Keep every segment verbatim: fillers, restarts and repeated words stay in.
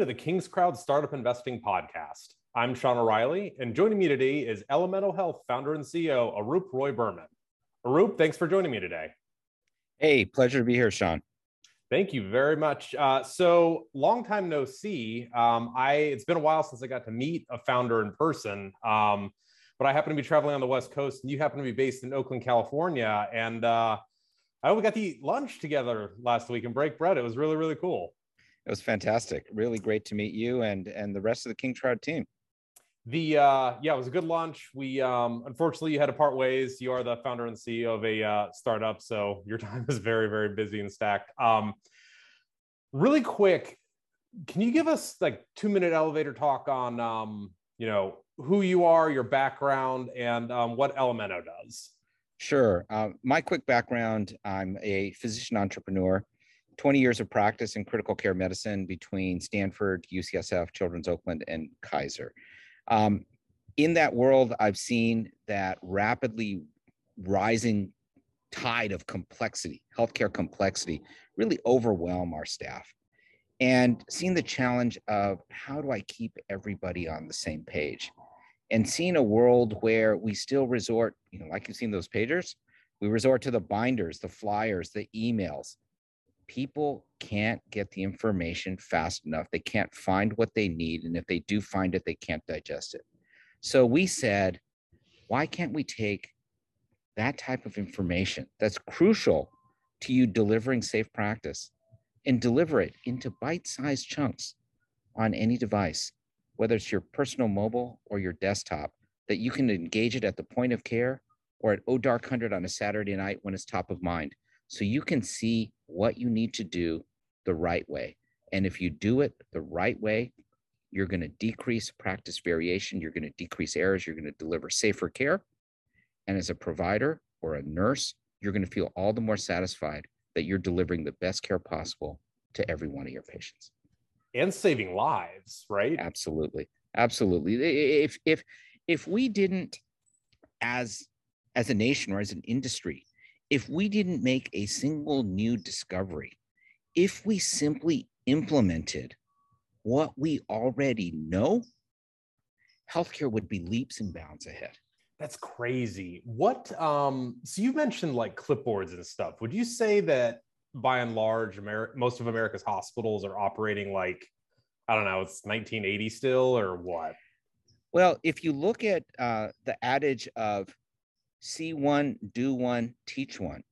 to the KingsCrowd Startup Investing Podcast. I'm Sean O'Reilly, and joining me today is Elemental Health founder and C E O, Arup Roy-Burman. Arup, thanks for joining me today. Hey, pleasure to be here, Sean. Thank you very much. Uh, so long time no see. Um, I it's been a while since I got to meet a founder in person, um, but I happen to be traveling on the West Coast, and you happen to be based in Oakland, California. And uh, I we got to eat lunch together last week and break bread. It was really, really cool. It was fantastic. Really great to meet you and and the rest of the KingsCrowd team. The uh, yeah, it was a good lunch. We um, unfortunately you had to part ways. You are the founder and C E O of a uh, startup, so your time is very, very busy and stacked. Um, really quick, can you give us like two minute elevator talk on um, you know who you are, your background, and um, what Elemento does? Sure. Uh, my quick background: I'm a physician entrepreneur, twenty years of practice in critical care medicine between Stanford, U C S F, Children's Oakland, and Kaiser. Um, in that world, I've seen that rapidly rising tide of complexity, healthcare complexity, really overwhelm our staff, and seeing the challenge of how do I keep everybody on the same page, and seeing a world where we still resort, you know, like you've seen those pagers, we resort to the binders, the flyers, the emails. People can't get the information fast enough. They can't find what they need. And if they do find it, they can't digest it. So we said, why can't we take that type of information that's crucial to you delivering safe practice and deliver it into bite-sized chunks on any device, whether it's your personal mobile or your desktop, that you can engage it at the point of care or at oh dark one hundred on a Saturday night when it's top of mind. So you can see what you need to do the right way. And if you do it the right way, you're going to decrease practice variation. You're going to decrease errors. You're going to deliver safer care. And as a provider or a nurse, you're going to feel all the more satisfied that you're delivering the best care possible to every one of your patients. And saving lives, right? Absolutely. Absolutely. If, if, if we didn't, as, as a nation or as an industry, if we didn't make a single new discovery, if we simply implemented what we already know, healthcare would be leaps and bounds ahead. That's crazy. What, um, so you mentioned like clipboards and stuff. Would you say that by and large, Ameri- most of America's hospitals are operating like, I don't know, it's nineteen eighty still or what? Well, if you look at uh, the adage of see one, do one, teach one.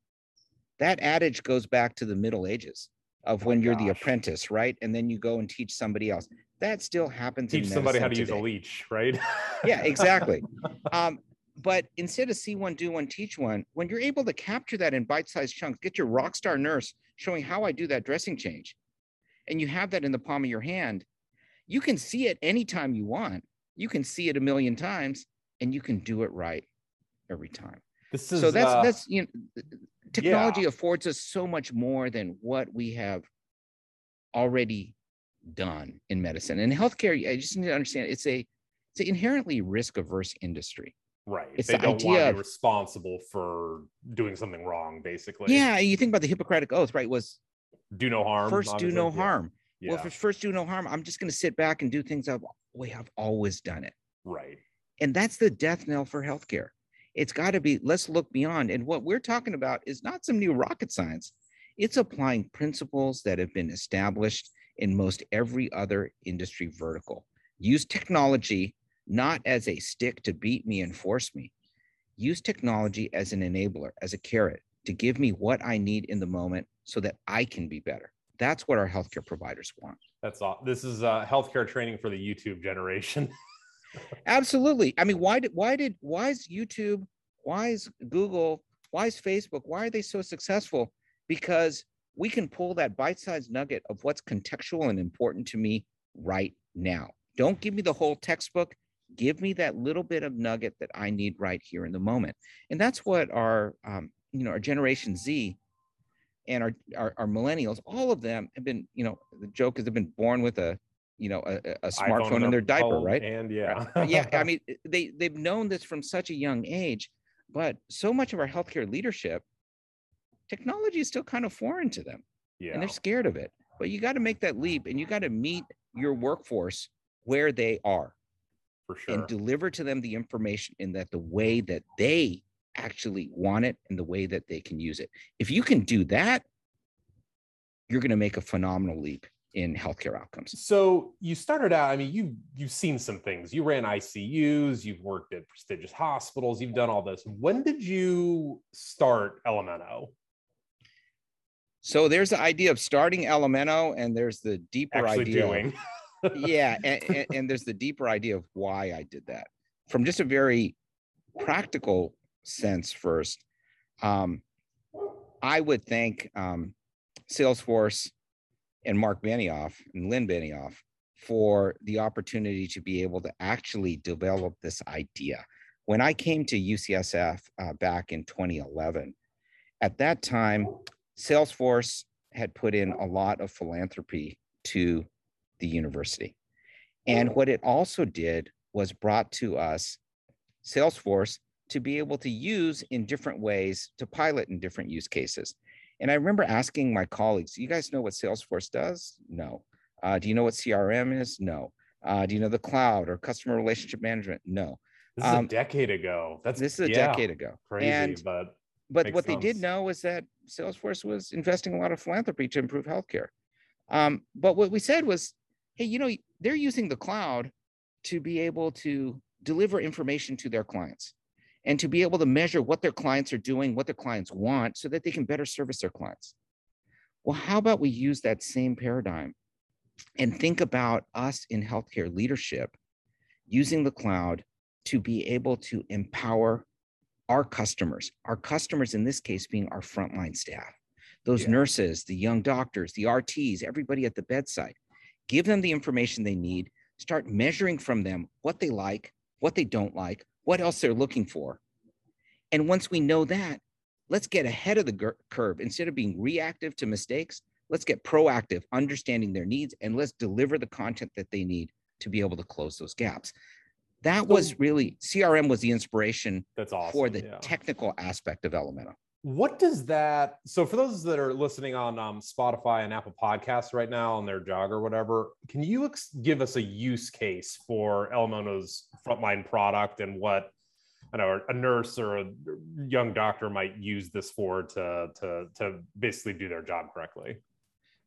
That adage goes back to the Middle Ages of when oh you're gosh. the apprentice, right? And then you go and teach somebody else. That still happens. Teach in somebody how to today. use a leech, right? Yeah, exactly. Um, but instead of see one, do one, teach one, when you're able to capture that in bite-sized chunks, get your rock star nurse showing how I do that dressing change, and you have that in the palm of your hand, you can see it anytime you want. You can see it a million times, and you can do it right every time. This is, so that's, uh, that's, you know, technology yeah. affords us so much more than what we have already done in medicine. And healthcare, I just need to understand, it's a, it's an inherently risk-averse industry. Right. It's they the don't want to be responsible for doing something wrong, basically. Yeah. You think about the Hippocratic Oath, right? Was do no harm. First obviously. do no harm. Yeah. Well, if it's first do no harm, I'm just going to sit back and do things I've, way I've always done it. Right. And that's the death knell for healthcare. It's got to be, let's look beyond. And what we're talking about is not some new rocket science. It's applying principles that have been established in most every other industry vertical. Use technology not as a stick to beat me and force me. Use technology as an enabler, as a carrot, to give me what I need in the moment so that I can be better. That's what our healthcare providers want. That's all. This is uh, healthcare training for the YouTube generation. Absolutely. I mean, why did, why did, why is YouTube, why is Google, why is Facebook, why are they so successful? Because we can pull that bite-sized nugget of what's contextual and important to me right now. Don't give me the whole textbook. Give me that little bit of nugget that I need right here in the moment. And that's what our, um, you know, our Generation Z and our, our, our millennials, all of them have been, you know, the joke is they've been born with a, you know, a, a smartphone in their diaper, right? And yeah. yeah. I mean, they, they've known this from such a young age, but so much of our healthcare leadership, technology is still kind of foreign to them. Yeah. And they're scared of it. But you got to make that leap, and you got to meet your workforce where they are. For sure. And deliver to them the information in that the way that they actually want it and the way that they can use it. If you can do that, you're going to make a phenomenal leap in healthcare outcomes. So you started out, I mean, you, you've seen some things. You ran I C Us, you've worked at prestigious hospitals, you've done all this. When did you start Elemento? So there's the idea of starting Elemento, and there's the deeper actually idea. Doing. Of, yeah. And, and, and there's the deeper idea of why I did that. From just a very practical sense first, um, I would thank um, Salesforce and Mark Benioff and Lynn Benioff for the opportunity to be able to actually develop this idea. When I came to U C S F uh, back in twenty eleven, at that time, Salesforce had put in a lot of philanthropy to the university. And what it also did was brought to us Salesforce to be able to use in different ways, to pilot in different use cases. And I remember asking my colleagues, you guys know what Salesforce does? No. Uh, do you know what C R M is? No. Uh, do you know the cloud or customer relationship management? No. This is um, a decade ago. That's, this is yeah, a decade ago. Crazy, and, but But what sense. They did know was that Salesforce was investing a lot of philanthropy to improve healthcare. Um, but what we said was, hey, you know, they're using the cloud to be able to deliver information to their clients, and to be able to measure what their clients are doing, what their clients want, so that they can better service their clients. Well, how about we use that same paradigm and think about us in healthcare leadership using the cloud to be able to empower our customers, our customers in this case being our frontline staff, those yeah. nurses, the young doctors, the R Ts, everybody at the bedside. Give them the information they need, start measuring from them what they like, what they don't like, what else they're looking for. And once we know that, let's get ahead of the curve. Instead of being reactive to mistakes, let's get proactive, understanding their needs, and let's deliver the content that they need to be able to close those gaps. That was really, C R M was the inspiration That's awesome, for the yeah. technical aspect of Elemento. What does that, so for those that are listening on um, Spotify and Apple Podcasts right now on their jog or whatever, can you ex- give us a use case for Elemento's frontline product and what I know a nurse or a young doctor might use this for to, to, to basically do their job correctly?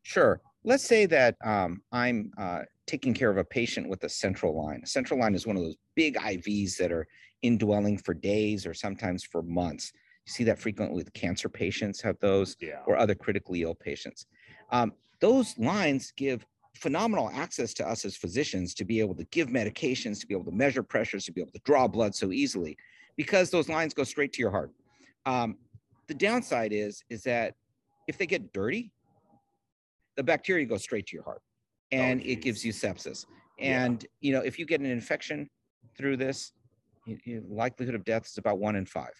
Sure. Let's say that um, I'm uh, taking care of a patient with a central line. A central line is one of those big I Vs that are indwelling for days or sometimes for months. You see that frequently with cancer patients have those yeah. or other critically ill patients. Um, those lines give phenomenal access to us as physicians to be able to give medications, to be able to measure pressures, to be able to draw blood so easily, because those lines go straight to your heart. Um, the downside is, is that if they get dirty, the bacteria goes straight to your heart and oh, it gives you sepsis. And yeah. you know, if you get an infection through this, you, you, likelihood of death is about one in five.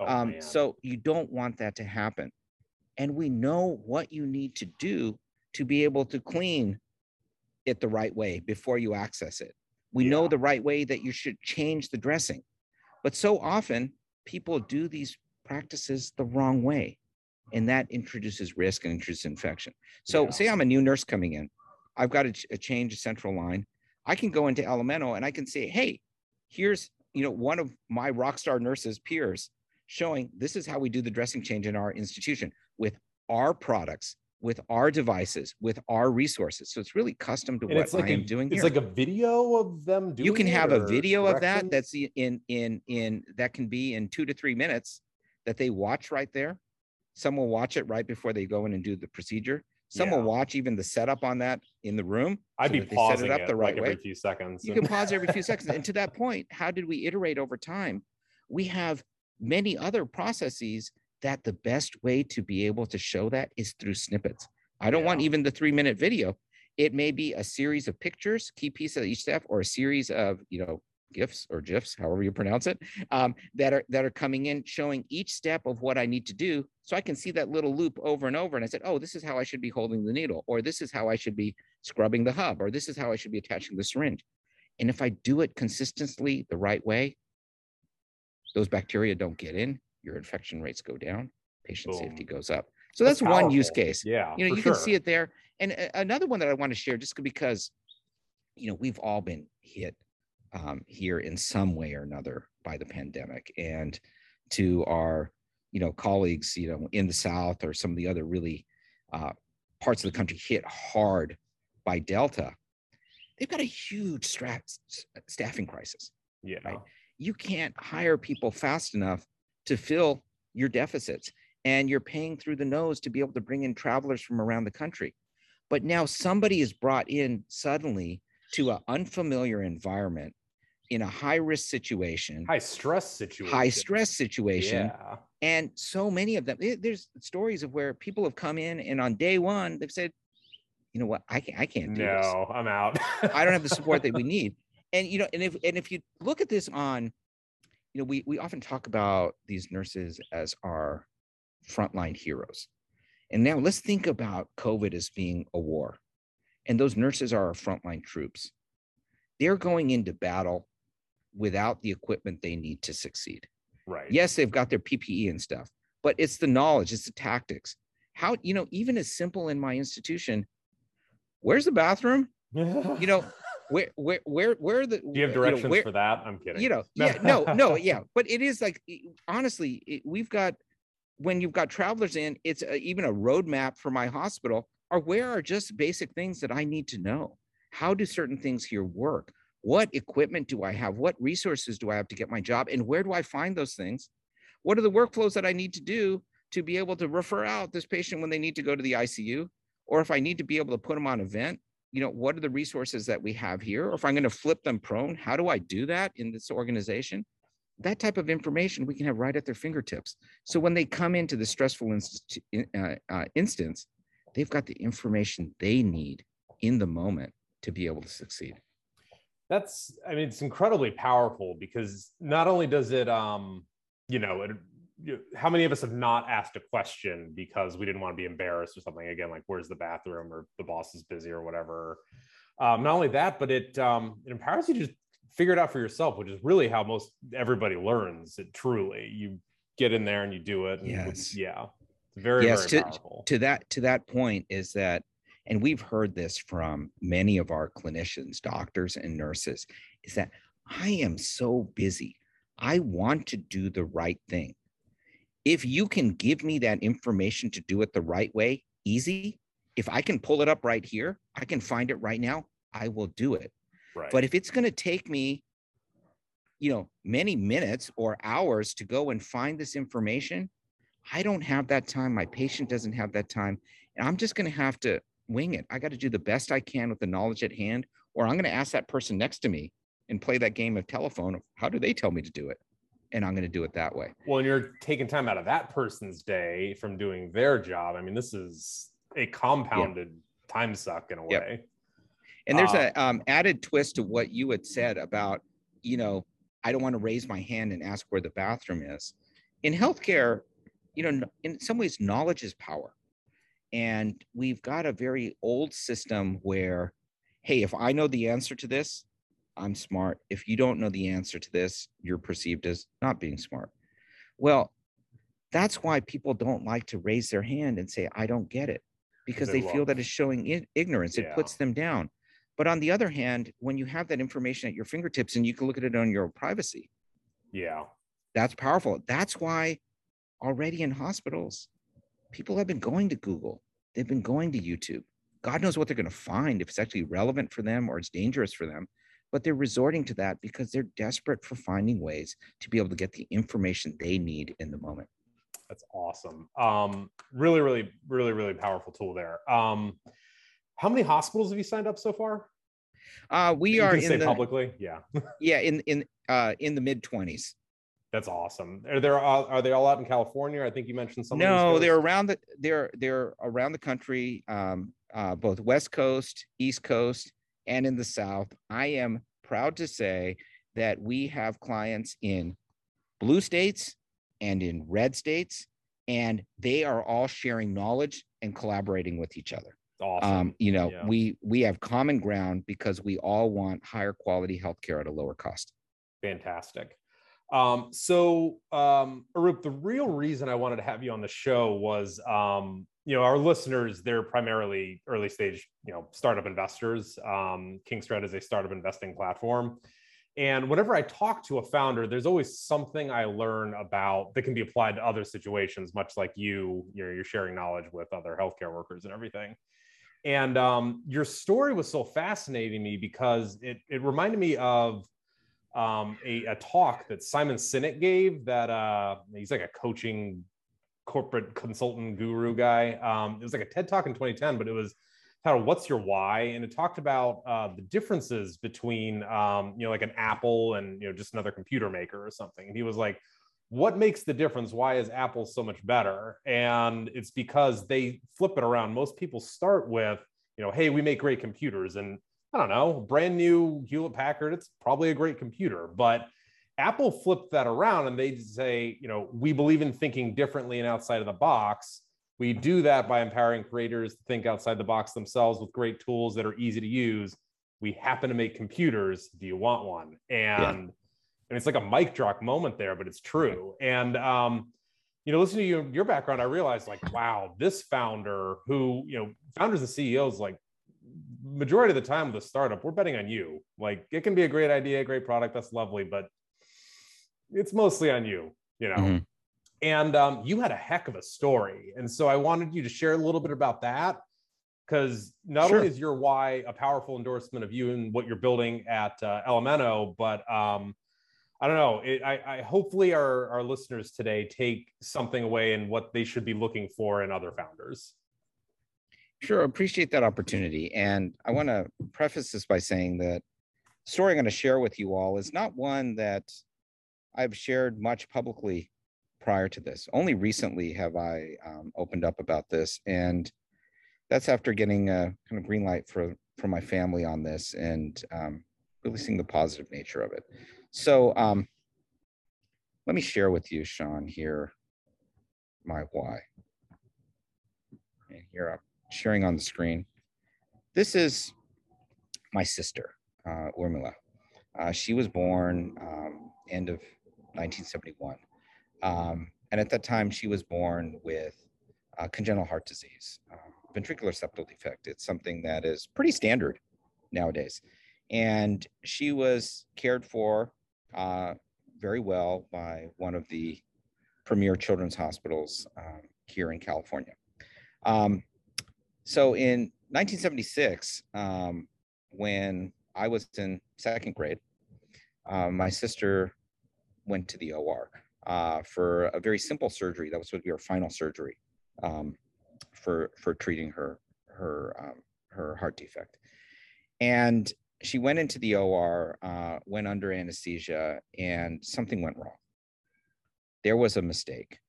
Oh, um, so you don't want that to happen. And we know what you need to do to be able to clean it the right way before you access it. We yeah. know the right way that you should change the dressing. But so often people do these practices the wrong way, and that introduces risk and introduces infection. So yeah. say I'm a new nurse coming in. I've got to ch- change a central line. I can go into Elemento and I can say, hey, here's you know one of my rock star nurses peers showing this is how we do the dressing change in our institution with our products, with our devices, with our resources. So it's really custom to and what like I am a, doing it's here. It's like a video of them doing You can have a video of that that's in in in that can be in two to three minutes that they watch right there. Some will watch it right before they go in and do the procedure. Some yeah. will watch even the setup on that in the room. I'd so be pausing it, up it the right like way. Every few seconds. You can pause every few seconds. And to that point, how did we iterate over time? We have many other processes that the best way to be able to show that is through snippets. I don't yeah. want even the three minute video. It may be a series of pictures, key piece of each step, or a series of, you know, GIFs or GIFs, however you pronounce it, um, that are that are coming in, showing each step of what I need to do. So I can see that little loop over and over. And I said, oh, this is how I should be holding the needle, or this is how I should be scrubbing the hub, or this is how I should be attaching the syringe. And if I do it consistently the right way, those bacteria don't get in, your infection rates go down, patient Boom. safety goes up. So that's, that's one use case. Yeah, you know, you sure. can see it there. And another one that I want to share, just because you know, we've all been hit um, here in some way or another by the pandemic. And to our, you know, colleagues, you know, in the South or some of the other really uh, parts of the country hit hard by Delta, they've got a huge stra- staffing crisis. Yeah. Right? You can't hire people fast enough to fill your deficits, and you're paying through the nose to be able to bring in travelers from around the country. But now somebody is brought in suddenly to an unfamiliar environment in a high risk situation, high stress situation, high stress situation. Yeah. And so many of them, it, there's stories of where people have come in and on day one, they've said, you know what, I can't, I can't do no, this. No, I'm out. I don't have the support that we need. And, you know, and if, and if you look at this on, you know, we, we often talk about these nurses as our frontline heroes. And now let's think about COVID as being a war. And those nurses are our frontline troops. They're going into battle without the equipment they need to succeed. Right. Yes, they've got their P P E and stuff, but it's the knowledge, it's the tactics. How, you know, even as simple in my institution, where's the bathroom? You know, where, where, where, where are the, do you have directions you know, where, for that? I'm kidding. You know, yeah, no, no, yeah. But it is like, honestly, it, we've got, when you've got travelers in, it's a, even a roadmap for my hospital are where are just basic things that I need to know. How do certain things here work? What equipment do I have? What resources do I have to get my job? And where do I find those things? What are the workflows that I need to do to be able to refer out this patient when they need to go to the I C U? Or if I need to be able to put them on a vent, you know, what are the resources that we have here? Or if I'm going to flip them prone, how do I do that in this organization? That type of information we can have right at their fingertips. So when they come into the stressful inst- uh, uh, instance, they've got the information they need in the moment to be able to succeed. That's, I mean, it's incredibly powerful because not only does it, um, you know, it, you, how many of us have not asked a question because we didn't want to be embarrassed or something, again, like where's the bathroom or the boss is busy or whatever. Um, not only that, but it, um, it empowers you to just figure it out for yourself, which is really how most everybody learns it. Truly, you get in there and you do it. And yes. Yeah. It's very, yes, very to, powerful. To that, to that point is that, and we've heard this from many of our clinicians, doctors and nurses, is that I am so busy. I want to do the right thing. If you can give me that information to do it the right way, easy. If I can pull it up right here, I can find it right now, I will do it. Right. But if it's going to take me, you know, many minutes or hours to go and find this information, I don't have that time. My patient doesn't have that time. And I'm just going to have to wing it. I got to do the best I can with the knowledge at hand, or I'm going to ask that person next to me and play that game of telephone. How do they tell me to do it? And I'm going to do it that way. Well, and you're taking time out of that person's day from doing their job. I mean, this is a compounded yeah. time suck in a way. Yep. And there's uh, a um, added twist to what you had said about, you know, I don't want to raise my hand and ask where the bathroom is. In healthcare, you know, in some ways, knowledge is power. And we've got a very old system where, hey, if I know the answer to this, I'm smart. If you don't know the answer to this, you're perceived as not being smart. Well, that's why people don't like to raise their hand and say, I don't get it, because they, they feel that it's showing ignorance. Yeah. It puts them down. But on the other hand, when you have that information at your fingertips and you can look at it on your own privacy, yeah, that's powerful. That's why already in hospitals, people have been going to Google. They've been going to YouTube. God knows what they're going to find, if it's actually relevant for them or it's dangerous for them. But they're resorting to that because they're desperate for finding ways to be able to get the information they need in the moment. That's awesome. Um, really, really, really, really powerful tool there. Um, How many hospitals have you signed up so far? Uh, we you are can in say the, publicly, yeah, yeah, in in uh, in the mid twenties. That's awesome. Are there all, are they all out in California? I think you mentioned some. No, they're around the they're they're around the country, um, uh, both West Coast, East Coast, and in the South. I am proud to say that we have clients in blue states and in red states, and they are all sharing knowledge and collaborating with each other. Awesome. Um, you know, yeah. we we have common ground because we all want higher quality healthcare at a lower cost. Fantastic. Um, so, um, Arup, the real reason I wanted to have you on the show was, um, you know, our listeners, they're primarily early stage, you know, startup investors. Um, KingsCrowd is a startup investing platform. And whenever I talk to a founder, there's always something I learn about that can be applied to other situations, much like you, you know, you're sharing knowledge with other healthcare workers and everything. And um, your story was so fascinating to me because it, it reminded me of um, a, a talk that Simon Sinek gave that uh, he's like a coaching corporate consultant guru guy. Um, it was like a TED Talk in twenty ten, but it was titled "What's Your Why?" And it talked about uh, the differences between, um, you know, like an Apple and, you know, just another computer maker or something. And he was like, what makes the difference? Why is Apple so much better? And it's because they flip it around. Most people start with, you know, hey, we make great computers. And I don't know, brand new Hewlett Packard, it's probably a great computer. But Apple flipped that around and they say, you know, we believe in thinking differently and outside of the box. We do that by empowering creators to think outside the box themselves with great tools that are easy to use. We happen to make computers. Do you want one? And, yeah. And it's like a mic drop moment there, but it's true. And, um, you know, listening to you, your background, I realized like, wow, this founder who, you know, founders and C E Os, like majority of the time with a startup, we're betting on you. Like it can be a great idea, a great product. That's lovely, but it's mostly on you, you know? Mm-hmm. And um, you had a heck of a story. And so I wanted you to share a little bit about that because not sure. only is your why a powerful endorsement of you and what you're building at uh, Elemento, but um, I don't know, it, I, I hopefully our, our listeners today take something away and what they should be looking for in other founders. Sure, appreciate that opportunity. And I want to preface this by saying that the story I'm going to share with you all is not one that I've shared much publicly prior to this. Only recently have I um, opened up about this. And that's after getting a kind of green light for, for my family on this and um, really seeing the positive nature of it. So um, let me share with you, Sean, here, my why. And here I'm sharing on the screen. This is my sister, uh, Urmila. Uh, she was born um, end of nineteen seventy-one. Um, and at that time, she was born with uh, congenital heart disease, uh, ventricular septal defect. It's something that is pretty standard nowadays. And she was cared for uh, very well by one of the premier children's hospitals um, here in California. Um, so in nineteen seventy-six, um, when I was in second grade, uh, my sister went to the O R uh, for a very simple surgery that was supposed to be her final surgery um, for for treating her her um, her heart defect. And she went into the O R, uh, went under anesthesia, and something went wrong. There was a mistake.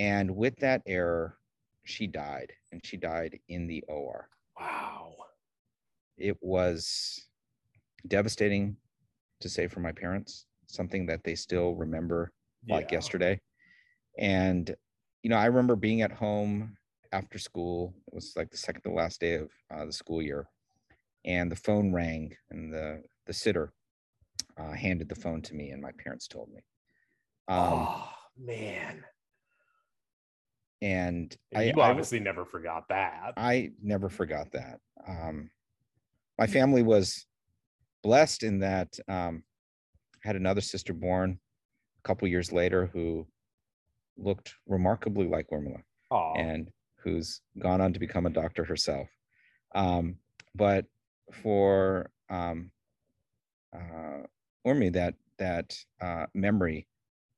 And with that error, she died, and she died in the O R. Wow. It was devastating, to say, for my parents, something that they still remember like yeah. yesterday. And, you know, I remember being at home after school. It was like the second to last day of uh, the school year. And the phone rang, and the, the sitter uh, handed the phone to me, and my parents told me. Um, oh, man. And, and I you obviously I, never forgot that. I never forgot that. Um, my family was blessed in that um, I had another sister born a couple years later who looked remarkably like Urmila and who's gone on to become a doctor herself. Um, but for um, uh, Urmi, that that uh, memory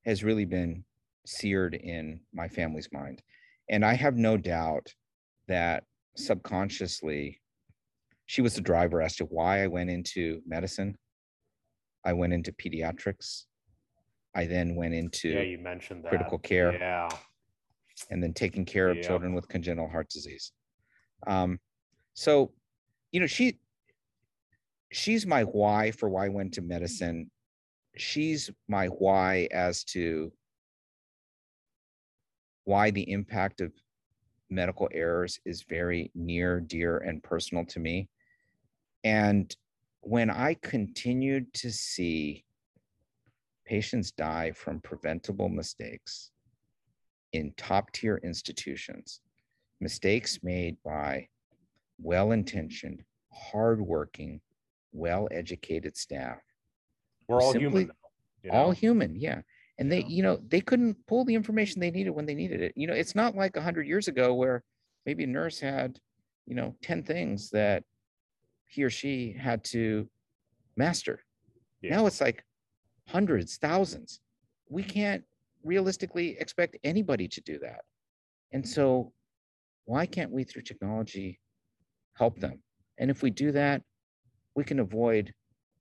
has really been seared in my family's mind. And I have no doubt that subconsciously, she was the driver as to why I went into medicine. I went into pediatrics. I then went into yeah, you mentioned that. critical care. Yeah. And then taking care of yeah. children with congenital heart disease. Um, so, you know, she... she's my why for why I went to medicine. She's my why as to why the impact of medical errors is very near, dear, and personal to me. And when I continued to see Patients die from preventable mistakes in top-tier institutions, mistakes made by well-intentioned, hardworking, well-educated staff. We're all Simply, human. You know? All human, yeah. And they, you know, they couldn't pull the information they needed when they needed it. You know, it's not like a hundred years ago where maybe a nurse had, you know, ten things that he or she had to master. Yeah. Now it's like hundreds, thousands. We can't realistically expect anybody to do that. And so why can't we, through technology, help them? And if we do that, we can avoid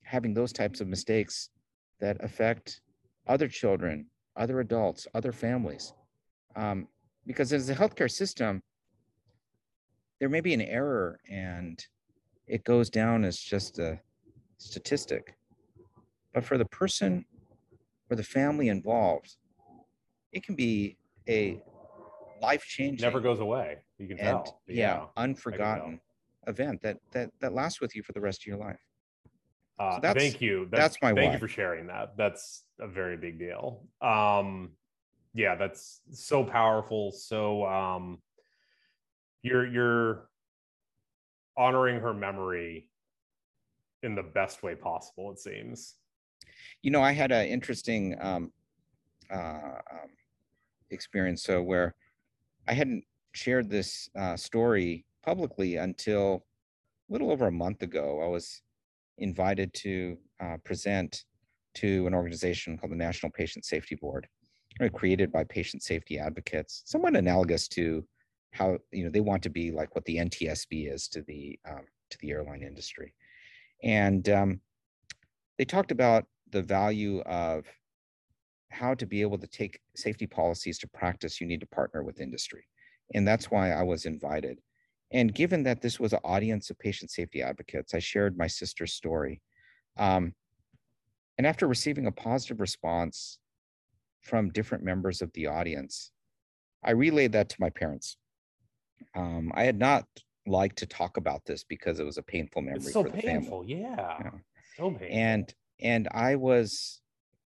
having those types of mistakes that affect other children, other adults, other families. Um, because as a healthcare system, there may be an error and it goes down as just a statistic. But for the person or the family involved, it can be a life-changing. Never goes away. You can and, tell. Yeah, yeah, unforgotten event that, that that lasts with you for the rest of your life. Uh, so that's, thank you. That's, that's my Thank why. you for sharing that. That's a very big deal. Um, yeah, that's so powerful. So um, you're you're honoring her memory in the best way possible, it seems. You know, I had an interesting um, uh, experience. So where I hadn't shared this uh, story publicly until a little over a month ago. I was invited to uh, present to an organization called the National Patient Safety Board, created by patient safety advocates, somewhat analogous to how, you know, they want to be like what the N T S B is to the um, to the airline industry. And um, they talked about the value of how to be able to take safety policies to practice. You need to partner with industry. And that's why I was invited. And given that this was an audience of patient safety advocates, I shared my sister's story. Um, and after receiving a positive response from different members of the audience, I relayed that to my parents. Um, I had not liked to talk about this because it was a painful memory it's so for the painful. family. Yeah. yeah. So painful. And, and I was,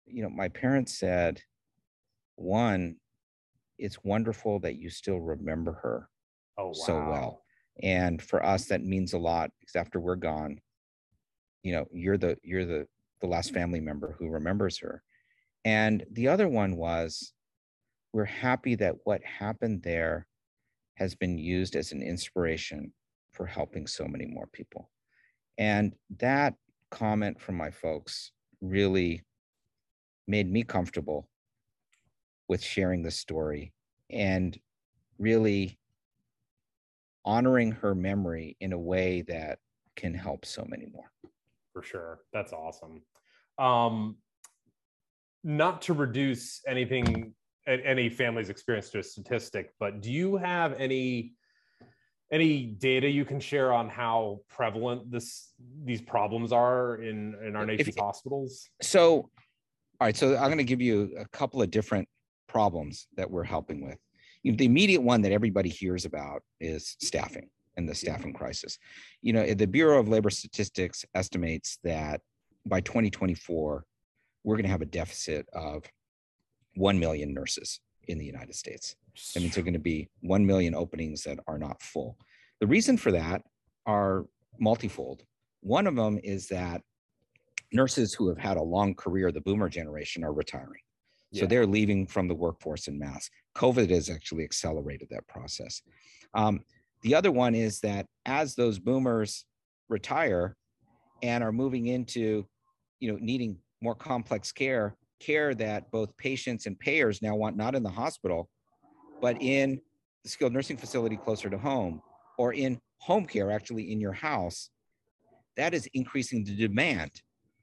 you know, my parents said, one, it's wonderful that you still remember her oh, wow. so well. And for us, that means a lot, because after we're gone, you know, you're the you're the the last family member who remembers her. And the other one was, we're happy that what happened there has been used as an inspiration for helping so many more people. And that comment from my folks really made me comfortable with sharing this story and really honoring her memory in a way that can help so many more. For sure. That's awesome. Um, not to reduce anything, any family's experience to a statistic, but do you have any any data you can share on how prevalent this these problems are in, in our nation's if, hospitals? So, all right, so I'm going to give you a couple of different problems that we're helping with. You know, the immediate one that everybody hears about is staffing and the staffing yeah. crisis. You know, the Bureau of Labor Statistics estimates that by twenty twenty-four, we're going to have a deficit of one million nurses in the United States. That means there are going to be one million openings that are not full. The reason for that are multifold. One of them is that nurses who have had a long career, the boomer generation, are retiring. So yeah. they're leaving from the workforce en masse. COVID has actually accelerated that process. Um, the other one is that as those boomers retire and are moving into, you know, needing more complex care, care that both patients and payers now want not in the hospital, but in the skilled nursing facility closer to home, or in home care, actually in your house, that is increasing the demand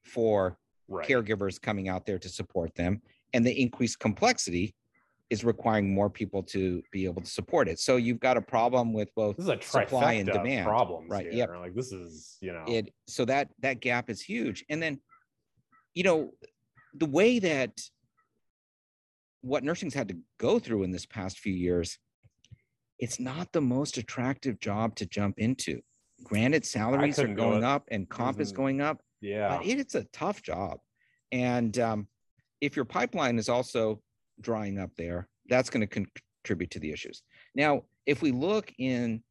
for right. caregivers coming out there to support them. And the increased complexity is requiring more people to be able to support it. So you've got a problem with both this is a supply and demand problems right? Yeah, like this is you know it. So that that gap is huge. And then, you know, the way that what nursing's had to go through in this past few years, it's not the most attractive job to jump into. Granted, salaries are going up and comp is going up. Yeah, but it, it's a tough job, and um, if your pipeline is also drying up there, that's going to contribute to the issues. Now, if we look in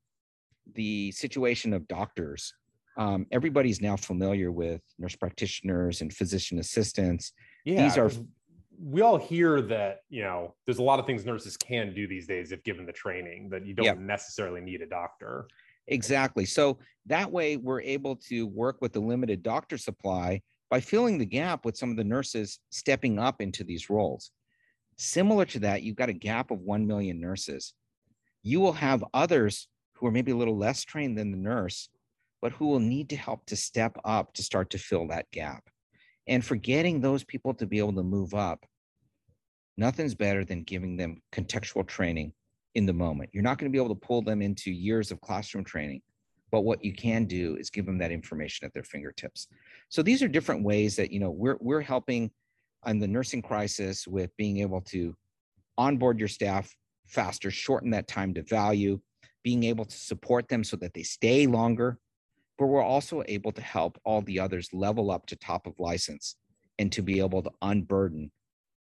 the situation of doctors, um, everybody's now familiar with nurse practitioners and physician assistants. Yeah, these are. We all hear that, you know, there's a lot of things nurses can do these days if given the training, that you don't yep. necessarily need a doctor. Exactly. So that way we're able to work with the limited doctor supply by filling the gap with some of the nurses stepping up into these roles. Similar to that, you've got a gap of one million nurses. You will have others who are maybe a little less trained than the nurse, but who will need to help to step up to start to fill that gap. And for getting those people to be able to move up, nothing's better than giving them contextual training in the moment. You're not going to be able to pull them into years of classroom training, but what you can do is give them that information at their fingertips. So these are different ways that, you know, we're, we're helping on the nursing crisis with being able to onboard your staff faster, shorten that time to value, being able to support them so that they stay longer, but we're also able to help all the others level up to top of license and to be able to unburden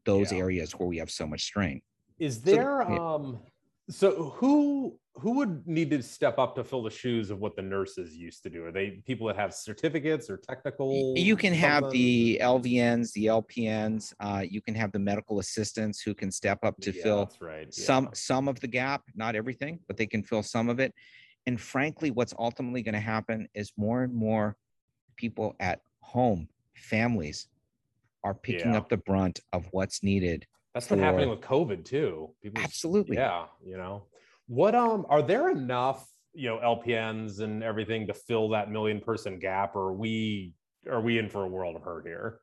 those yeah. areas where we have so much strain. Is there, so, um, yeah. so who, who would need to step up to fill the shoes of what the nurses used to do? Are they people that have certificates or technical? You can something? have the L V Ns, the L P Ns. Uh, you can have the medical assistants who can step up to yeah, fill right. yeah. some, some of the gap, not everything, but they can fill some of it. And frankly, what's ultimately going to happen is more and more people at home, families, are picking yeah. up the brunt of what's needed. That's for... been happening with COVID too. People, absolutely. Yeah. You know, what, um, are there enough, you know, L P Ns and everything to fill that million person gap? Or are we, are we in for a world of hurt here?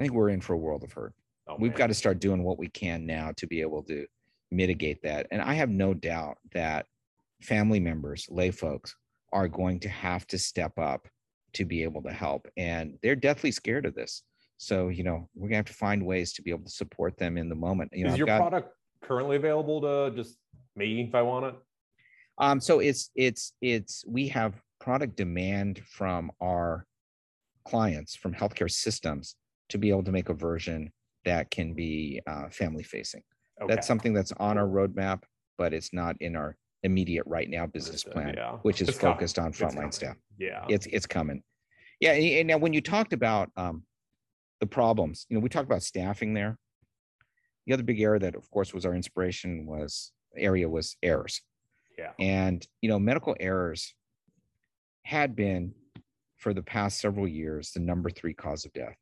I think we're in for a world of hurt. Oh, We've man. got to start doing what we can now to be able to mitigate that. And I have no doubt that family members, lay folks, are going to have to step up to be able to help. And they're deathly scared of this. So, you know, we're gonna have to find ways to be able to support them in the moment. You know, is I've your got, product currently available to just me if I want it? Um, so it's, it's, it's, we have product demand from our clients, from healthcare systems, to be able to make a version that can be uh, family facing. Okay. That's something that's on our roadmap, but it's not in our immediate right now business plan, yeah. which is it's focused coming. on frontline staff. Yeah, it's it's coming. Yeah, and, and now when you talked about um, the problems, you know, we talked about staffing there. The other big area that, of course, was our inspiration was area was errors. Yeah, and you know, medical errors had been for the past several years the number three cause of death.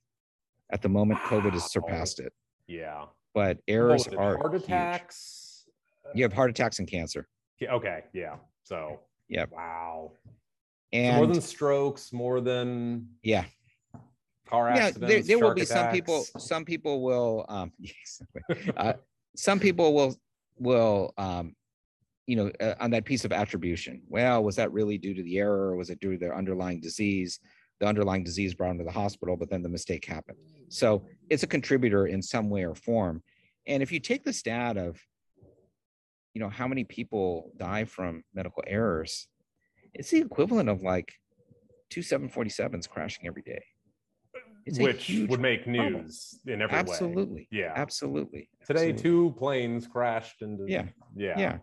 At the moment, wow. COVID has surpassed it. Yeah, but errors are heart attacks. Huge. You have heart attacks and cancer. Yeah, okay. Yeah. So, yeah. Wow. And so more than strokes, more than yeah. car accidents. Yeah, there, there will be attacks. some people. Some people will. Um, uh, some people will will. Um, you know, uh, on that piece of attribution. Well, was that really due to the error, or was it due to their underlying disease? The underlying disease brought them to the hospital, but then the mistake happened. So it's a contributor in some way or form. And if you take the stat of, you know, how many people die from medical errors, it's the equivalent of like two seven forty-sevens crashing every day. It's Which would make news problem. in every absolutely. way. Absolutely. Yeah. Absolutely. Today, absolutely. two planes crashed into. Yeah. Yeah. Yeah.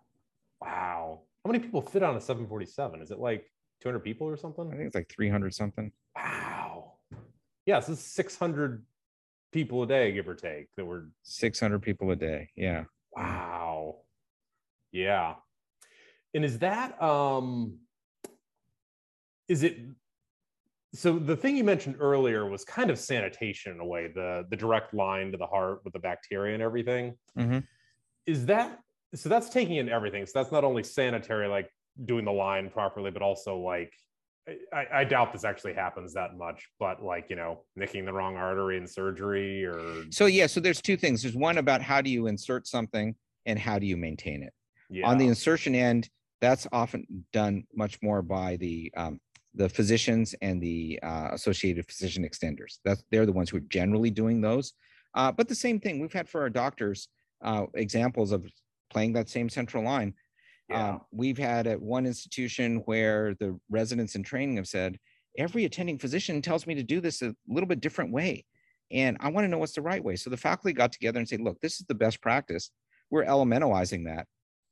Wow. How many people fit on a seven forty-seven? Is it like two hundred people or something? I think it's like three hundred something. Wow. Yeah. So it's six hundred people a day, give or take. That were six hundred people a day. Yeah. Wow. Yeah. And is that, um, is it, so the thing you mentioned earlier was kind of sanitation in a way, the, the direct line to the heart with the bacteria and everything. Mm-hmm. Is that, so that's taking in everything. So that's not only sanitary, like doing the line properly, but also like, I, I doubt this actually happens that much, but like, you know, nicking the wrong artery in surgery or. So, yeah, so there's two things. There's one about how do you insert something and how do you maintain it? Yeah. On the insertion end, that's often done much more by the um, the physicians and the uh, associated physician extenders. That's, they're the ones who are generally doing those. Uh, but the same thing, we've had for our doctors uh, examples of playing that same central line. Yeah. Uh, we've had at one institution where the residents in training have said, every attending physician tells me to do this a little bit different way. And I want to know what's the right way. So the faculty got together and said, look, this is the best practice. We're elementalizing that.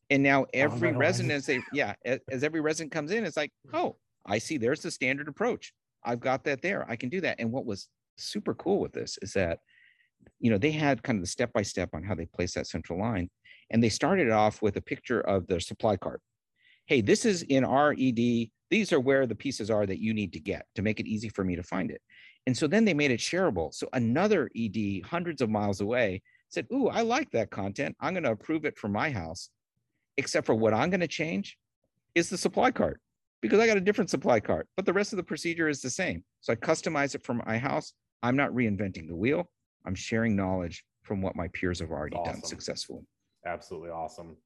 And now every resident, as they, yeah, as, as every resident comes in, it's like, oh, I see, there's the standard approach. I've got that there. I can do that. And what was super cool with this is that, you know, they had kind of the step-by-step on how they place that central line. And they started off with a picture of their supply cart. Hey, this is in our E D. These are where the pieces are that you need to get to make it easy for me to find it. And so then they made it shareable. So another E D hundreds of miles away said, ooh, I like that content. I'm going to approve it for my house, except for what I'm going to change is the supply cart, because I got a different supply cart, but the rest of the procedure is the same. So I customize it for my house. I'm not reinventing the wheel. I'm sharing knowledge from what my peers have already awesome. done successfully. Absolutely awesome.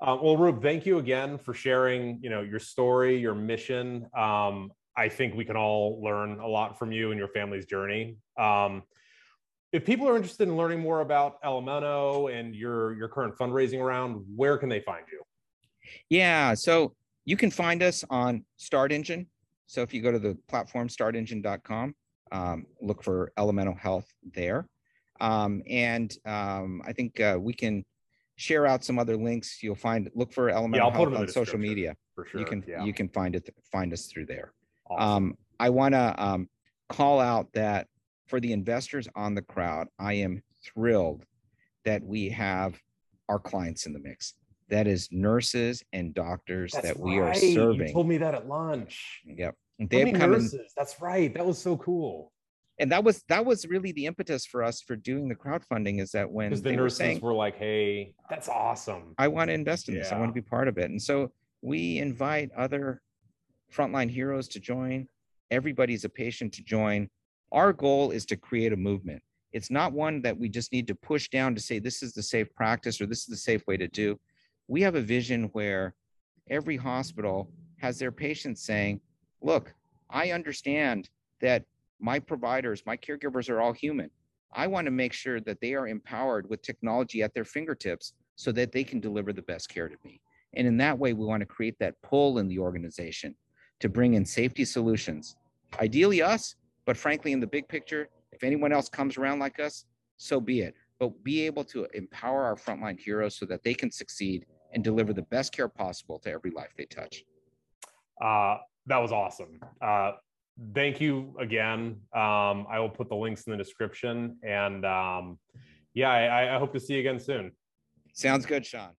Uh, well, Arup, thank you again for sharing, you know, your story, your mission. Um, I think we can all learn a lot from you and your family's journey. Um, if people are interested in learning more about Elemento and your, your current fundraising round, where can they find you? Yeah, so you can find us on StartEngine. So if you go to the platform, start engine dot com, um, look for Elemental Health there. Um, and um, I think uh, we can share out some other links. You'll find, look for Elemental yeah, Health on social media. For sure. You can, yeah. you can find it, find us through there. Awesome. Um, I want to um, call out that for the investors on the crowd, I am thrilled that we have our clients in the mix. That is nurses and doctors That's that we right. are serving. You told me that at lunch. Yep. They've come nurses. In. That's right. That was so cool. And that was that was really the impetus for us for doing the crowdfunding, is that when the they nurses were, saying, were like, hey, that's awesome. I want to invest in yeah. this. I want to be part of it. And so we invite other frontline heroes to join. Everybody's a patient to join. Our goal is to create a movement. It's not one that we just need to push down to say, this is the safe practice or this is the safe way to do. We have a vision where every hospital has their patients saying, look, I understand that my providers, my caregivers are all human. I want to make sure that they are empowered with technology at their fingertips so that they can deliver the best care to me. And in that way, we want to create that pull in the organization to bring in safety solutions, ideally us, but frankly, in the big picture, if anyone else comes around like us, so be it. But be able to empower our frontline heroes so that they can succeed and deliver the best care possible to every life they touch. Uh, that was awesome. Uh, thank you again. Um, I will put the links in the description. And um, yeah, I, I hope to see you again soon. Sounds good, Sean.